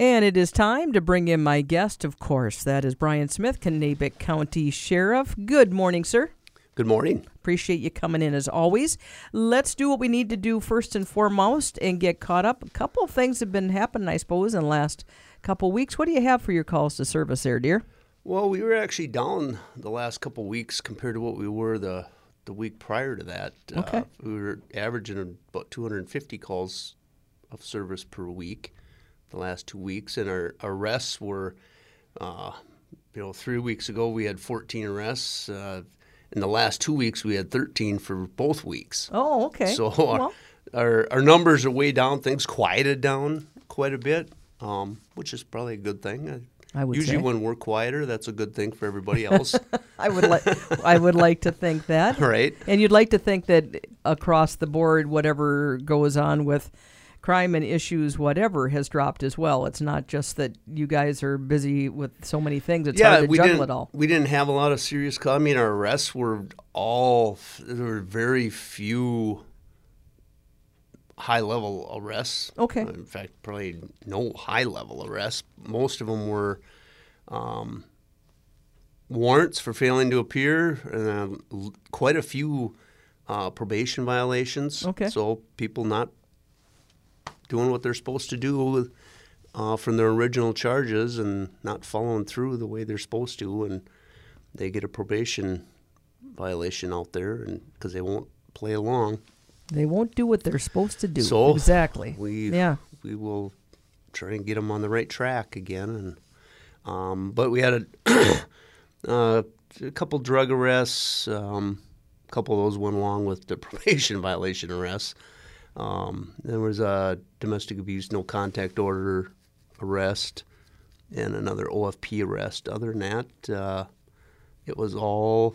And it is time to bring in my guest, of course. That is Brian Smith, Kanabec County Sheriff. Good morning, sir. Good morning. Appreciate you coming in as always. Let's do what we need to do first and foremost and get caught up. A couple of things have been happening, I suppose, in the last couple of weeks. What do you have for your calls to service there, dear? Well, we were actually down the last couple of weeks compared to what we were the week prior to that. Okay. We were averaging about 250 calls of service per week the last 2 weeks, and our arrests were, 3 weeks ago we had 14 arrests. In the last 2 weeks, we had 13 for both weeks. Oh, okay. So our numbers are way down. Things quieted down quite a bit, which is probably a good thing. I would usually say, when we're quieter, that's a good thing for everybody else. I would like to think that. Right. And you'd like to think that across the board, whatever goes on with crime and issues, whatever, has dropped as well. It's not just that you guys are busy with so many things. It's hard to juggle it all. We didn't have a lot of serious calls. I mean, our arrests were there were very few high-level arrests. Okay. In fact, probably no high-level arrests. Most of them were warrants for failing to appear, and quite a few probation violations. Okay. So people not doing what they're supposed to do from their original charges and not following through the way they're supposed to, and they get a probation violation out there, and because they won't play along, they won't do what they're supposed to do. So exactly, we will try and get them on the right track again. And but we had a couple drug arrests. A couple of those went along with the probation violation arrests. There was a domestic abuse, no contact order arrest, and another OFP arrest. Other than that, it was all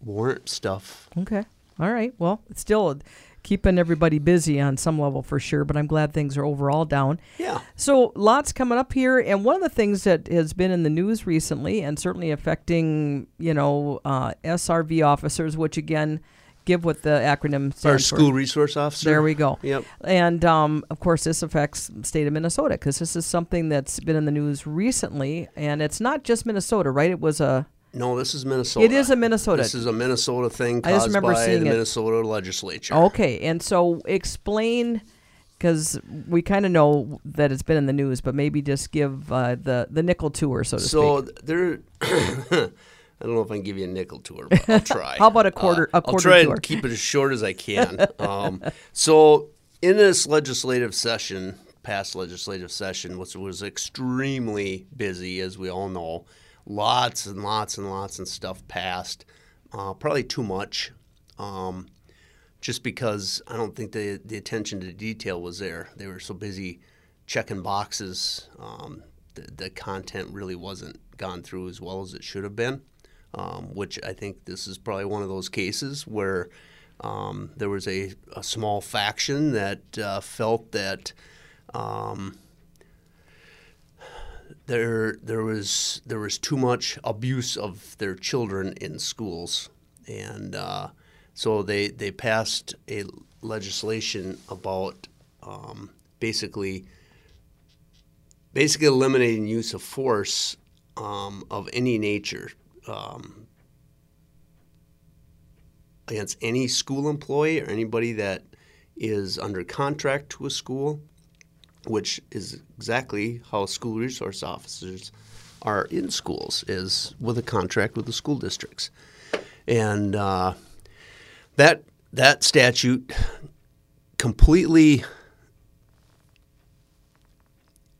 warrant stuff. Okay. All right. Well, it's still keeping everybody busy on some level for sure, but I'm glad things are overall down. Yeah. So lots coming up here. And one of the things that has been in the news recently and certainly affecting, SRV officers, which again, give what the acronym stands for. Our School Resource Officer. There we go. Yep. And, of course, this affects the state of Minnesota because this is something that's been in the news recently, and it's not just Minnesota, right? It was a... No, this is Minnesota. It is a Minnesota. This is a Minnesota thing caused by the Minnesota legislature. Okay, and so explain, because we kind of know that it's been in the news, but maybe just give the nickel tour, so to speak. So there... I don't know if I can give you a nickel tour, but I'll try. How about a quarter tour? I'll try and keep it as short as I can. So in this past legislative session, which was extremely busy, as we all know, lots and lots and lots of stuff passed, probably too much, just because I don't think the attention to detail was there. They were so busy checking boxes, the content really wasn't gone through as well as it should have been. Which I think this is probably one of those cases where there was a small faction that felt that there was too much abuse of their children in schools, and so they passed a legislation about basically eliminating use of force of any nature. Against any school employee or anybody that is under contract to a school, which is exactly how school resource officers are in schools, is with a contract with the school districts. And that statute completely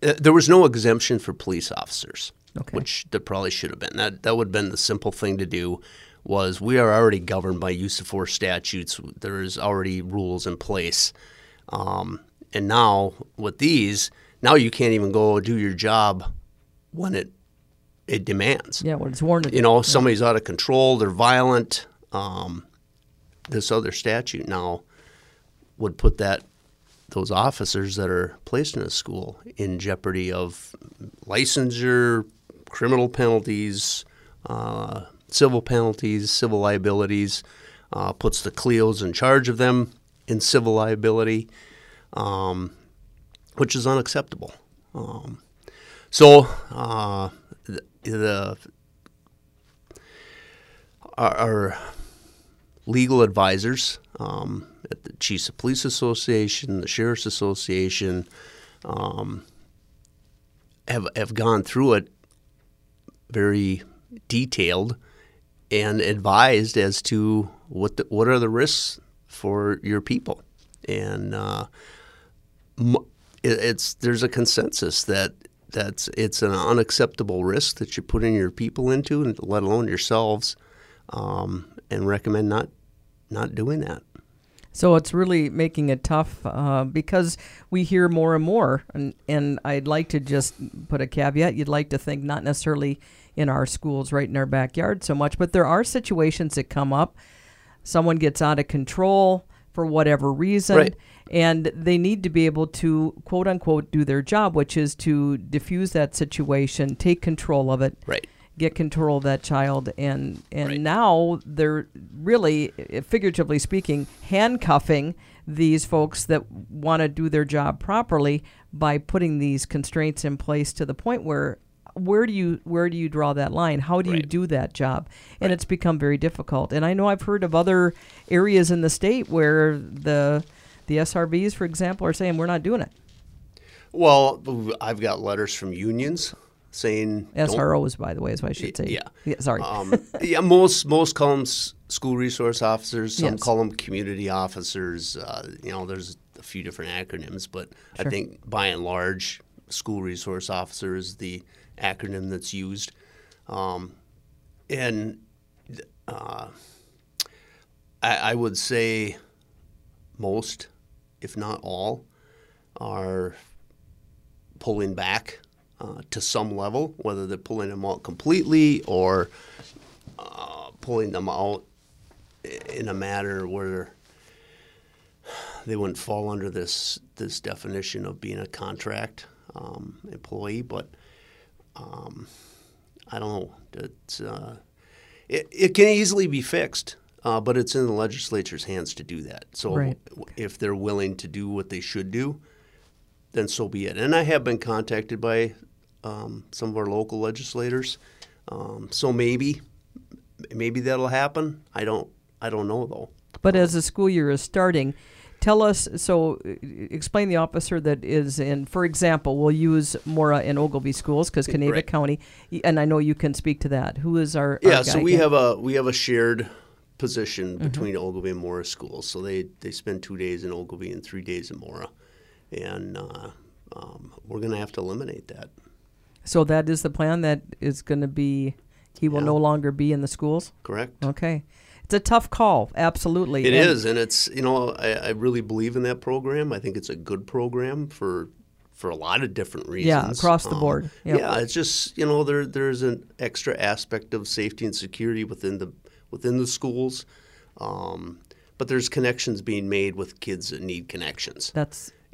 there was no exemption for police officers. Okay. Which there probably should have been. That would have been the simple thing to do. Was we are already governed by use of force statutes. There's already rules in place. And now with these, now you can't even go do your job when it demands. Yeah, when it's warranted. Somebody's out of control, they're violent. This other statute now would put those officers that are placed in a school in jeopardy of licensure, criminal penalties, civil penalties, civil liabilities, puts the CLEOs in charge of them in civil liability, which is unacceptable. So our legal advisors at the Chiefs of Police Association, the Sheriff's Association, have gone through it very detailed and advised as to what are the risks for your people. And there's a consensus that it's an unacceptable risk that you're putting your people into, and let alone yourselves, and recommend not doing that. So it's really making it tough because we hear more and more, and I'd like to just put a caveat. You'd like to think not necessarily in our schools right in our backyard so much, but there are situations that come up. Someone gets out of control for whatever reason, right, and they need to be able to, quote unquote, do their job, which is to diffuse that situation, take control of it. Right. Get control of that child, and right, now they're really, figuratively speaking, handcuffing these folks that want to do their job properly by putting these constraints in place to the point where do you draw that line? How do, right, you do that job? And right, it's become very difficult. And I know I've heard of other areas in the state where the SRBs, for example, are saying we're not doing it. Well, I've got letters from unions saying SROs, by the way, is what I should say. Yeah sorry. Yeah, most call them school resource officers. Some, yes, call them community officers. There's a few different acronyms, but sure, I think by and large, school resource officer is the acronym that's used. I would say most, if not all, are pulling back to some level, whether they're pulling them out completely or pulling them out in a matter where they wouldn't fall under this definition of being a contract employee. But I don't know. It can easily be fixed, but it's in the legislature's hands to do that. So right, if they're willing to do what they should do, then so be it. And I have been contacted by some of our local legislators, so maybe that'll happen. I don't know though. But as the school year is starting, tell us. So explain the officer that is in. For example, we'll use Mora and Ogilvie schools because Kanabec, right, County, and I know you can speak to that. Who is our guy? So we have a shared position between, mm-hmm, Ogilvie and Mora schools. So they spend 2 days in Ogilvie and 3 days in Mora. And we're going to have to eliminate that. So that is the plan, that is going to be, he will, yeah, no longer be in the schools? Correct. Okay. It's a tough call, absolutely. It is, and it's, I really believe in that program. I think it's a good program for a lot of different reasons. Yeah, across the board. Yep. Yeah, it's just, there's an extra aspect of safety and security within the schools, but there's connections being made with kids that need connections.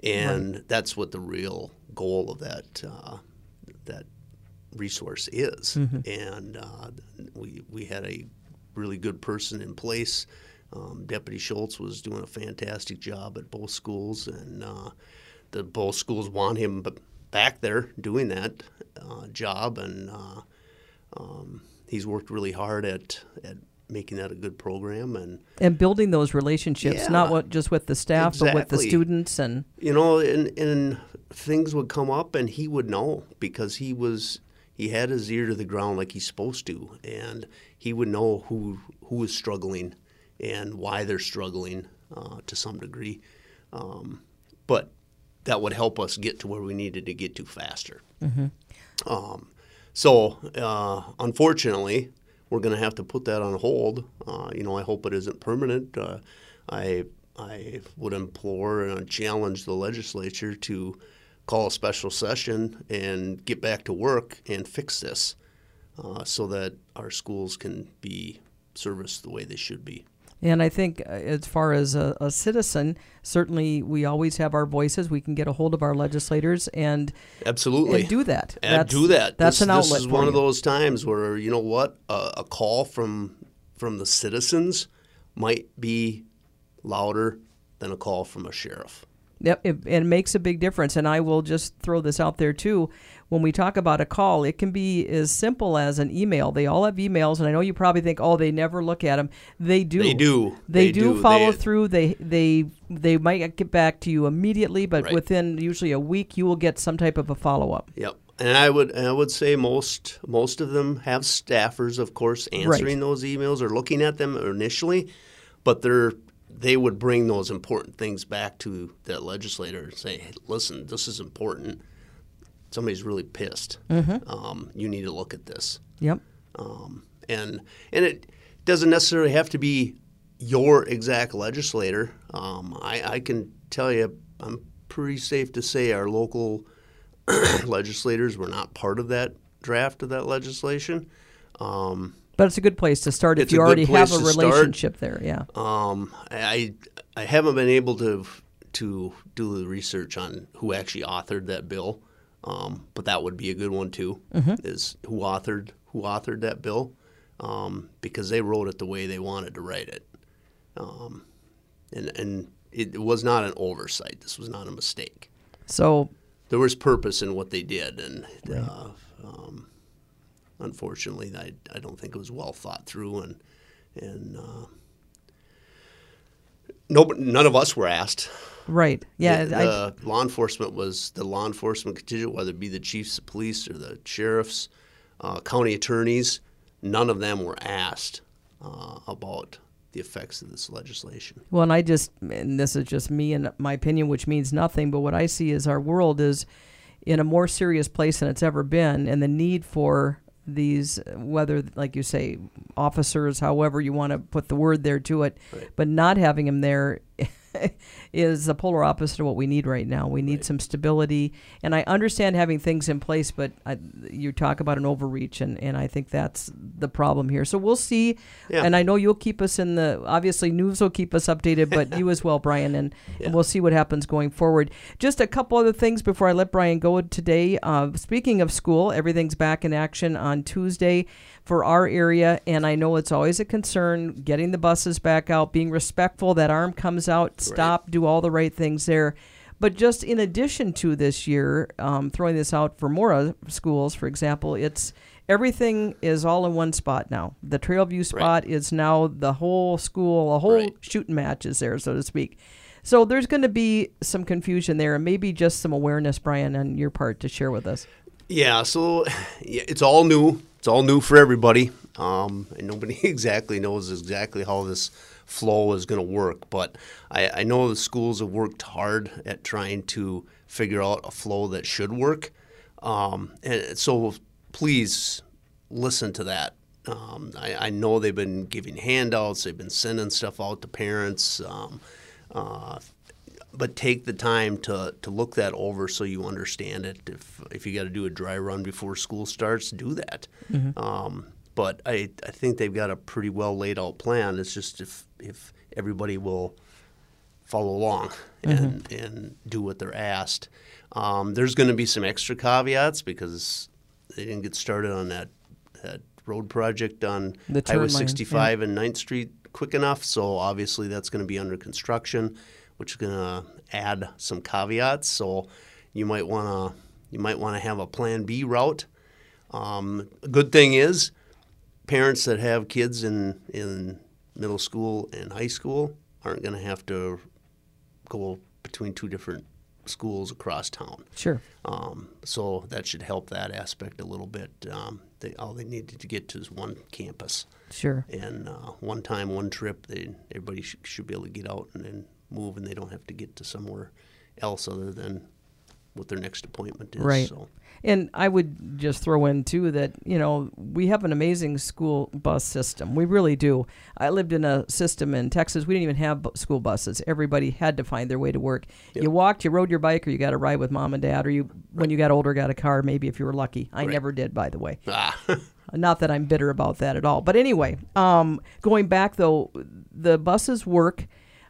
And right, that's what the real goal of that resource is. Mm-hmm. And we had a really good person in place. Deputy Schultz was doing a fantastic job at both schools, and both schools want him back there doing that job. And he's worked really hard at making that a good program and building those relationships, yeah, not just with the staff, exactly, but with the students, and and things would come up, and he would know because he had his ear to the ground like he's supposed to, and he would know who is struggling and why they're struggling to some degree, but that would help us get to where we needed to get to faster. Mm-hmm. Unfortunately, we're going to have to put that on hold. I hope it isn't permanent. I would implore and challenge the legislature to call a special session and get back to work and fix this so that our schools can be serviced the way they should be. And I think as far as a citizen, certainly we always have our voices. We can get a hold of our legislators and absolutely and do that. That's an outlet. This is one of those times where, a call from the citizens might be louder than a call from a sheriff. Yep, it makes a big difference. And I will just throw this out there, too. when we talk about a call, it can be as simple as an email. They all have emails, and I know you probably think, oh, they never look at them. They do. They do. They do follow through. They might get back to you immediately, but right. within usually a week, you will get some type of a follow-up. Yep. And I would say most of them have staffers, of course, answering right. those emails or looking at them initially, but they would bring those important things back to that legislator and say, hey, listen, this is important. Somebody's really pissed. Mm-hmm. You need to look at this. Yep. And it doesn't necessarily have to be your exact legislator. I can tell you, I'm pretty safe to say our local legislators were not part of that draft of that legislation. But it's a good place to start if you already have a relationship there. Yeah. I haven't been able to do the research on who actually authored that bill, but that would be a good one too. Mm-hmm. Is who authored that bill, because they wrote it the way they wanted to write it, and it was not an oversight. This was not a mistake. So. There was purpose in what they did, and unfortunately, I don't think it was well thought through, none of us were asked. Right. Yeah. The law enforcement was the law enforcement contingent, whether it be the chiefs of police or the sheriffs, county attorneys. None of them were asked about the effects of this legislation. Well, and this is just me and my opinion, which means nothing, but what I see is our world is in a more serious place than it's ever been, and the need for these, whether, like you say, officers, however you want to put the word there to it, right. but not having them there is the polar opposite of what we need right now. We need right. some stability, and I understand having things in place, but you talk about an overreach, and I think that's the problem here. So we'll see, yeah. and I know you'll keep us in the, obviously news will keep us updated, but you as well, Brian, and we'll see what happens going forward. Just a couple other things before I let Brian go today. Speaking of school, everything's back in action on Tuesday for our area, and I know it's always a concern getting the buses back out, being respectful, that arm comes out, stop, right. do all the right things there. But just in addition to this year, throwing this out for Mora schools, for example, it's everything is all in one spot now. The Trailview spot right. is now the whole school, a whole right. shooting match is there, so to speak. So there's going to be some confusion there, and maybe just some awareness, Brian, on your part to share with us. Yeah, so it's all new. It's all new for everybody, and nobody exactly knows exactly how this flow is going to work. But I know the schools have worked hard at trying to figure out a flow that should work. And so please listen to that. I know they've been giving handouts. They've been sending stuff out to parents. But take the time to look that over so you understand it. If you got to do a dry run before school starts, do that. Mm-hmm. But I think they've got a pretty well laid out plan. It's just if everybody will follow along and, mm-hmm. and do what they're asked. There's going to be some extra caveats because they didn't get started on that road project on Highway 65 yeah. and 9th Street quick enough. So obviously that's going to be under construction, which is going to add some caveats. So you might want to have a Plan B route. A good thing is parents that have kids in middle school and high school aren't going to have to go between two different schools across town. Sure. So that should help that aspect a little bit. All they needed to get to is one campus. Sure. And one time, one trip, everybody should be able to get out and then move, and they don't have to get to somewhere else other than what their next appointment is. Right. So. And I would just throw in, too, that, we have an amazing school bus system. We really do. I lived in a system in Texas. We didn't even have school buses. Everybody had to find their way to work. Yep. You walked, you rode your bike, or you got a ride with mom and dad, or you, right. when you got older, got a car, maybe if you were lucky. I right. never did, by the way. Not that I'm bitter about that at all. But anyway, going back, though, the buses work.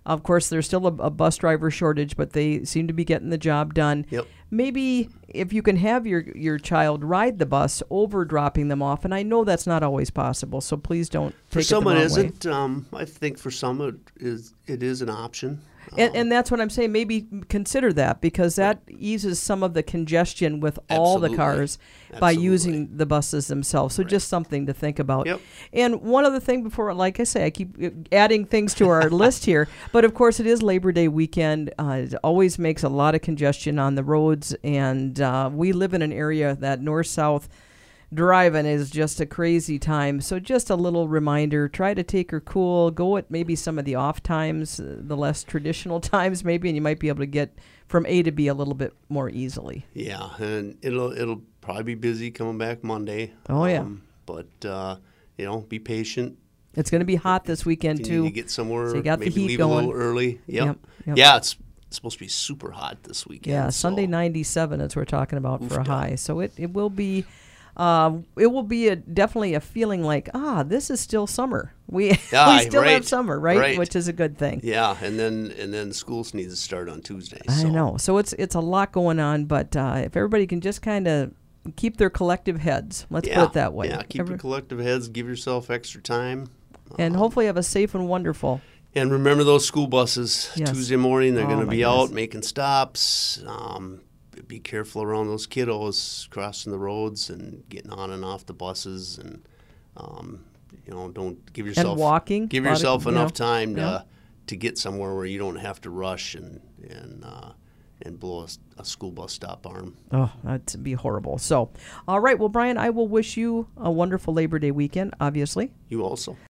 Of course, there's still a bus driver shortage, but they seem to be getting the job done. Yep. Maybe if you can have your child ride the bus over dropping them off, and I know that's not always possible, so please don't take it the wrong way. For some it isn't. I think for some it is an option. And that's what I'm saying. Maybe consider that, because that eases some of the congestion with all the cars by using the buses themselves. So just something to think about. Yep. And one other thing before, like I say, I keep adding things to our list here, but of course it is Labor Day weekend. It always makes a lot of congestion on the roads, and we live in an area that north-south driving is just a crazy time. So just a little reminder, try to take her cool, go at maybe some of the off times, the less traditional times maybe, and you might be able to get from A to B a little bit more easily. Yeah, and it'll probably be busy coming back Monday. Oh, yeah. But you know, be patient. It's going to be hot this weekend, too. You need to get somewhere, so you got maybe the heat leave going a little early. Yep. Yeah, it's supposed to be super hot this weekend. Yeah, so. Sunday 97 is what we're talking about for a high. So it will be... it will be definitely a feeling like, this is still summer. We still have summer, right? Which is a good thing. Yeah, and then schools need to start on Tuesday. So. I know. So it's a lot going on, but if everybody can just kind of keep their collective heads, let's put it that way. Yeah, keep your collective heads, give yourself extra time. And hopefully have a safe and wonderful. And remember those school buses. Yes. Tuesday morning, they're going to be out making stops. Be careful around those kiddos crossing the roads and getting on and off the buses, and don't give yourself and walking. Give yourself enough time to get somewhere where you don't have to rush and blow a school bus stop arm. Oh, that'd be horrible. So, all right, well, Brian, I will wish you a wonderful Labor Day weekend. Obviously, you also.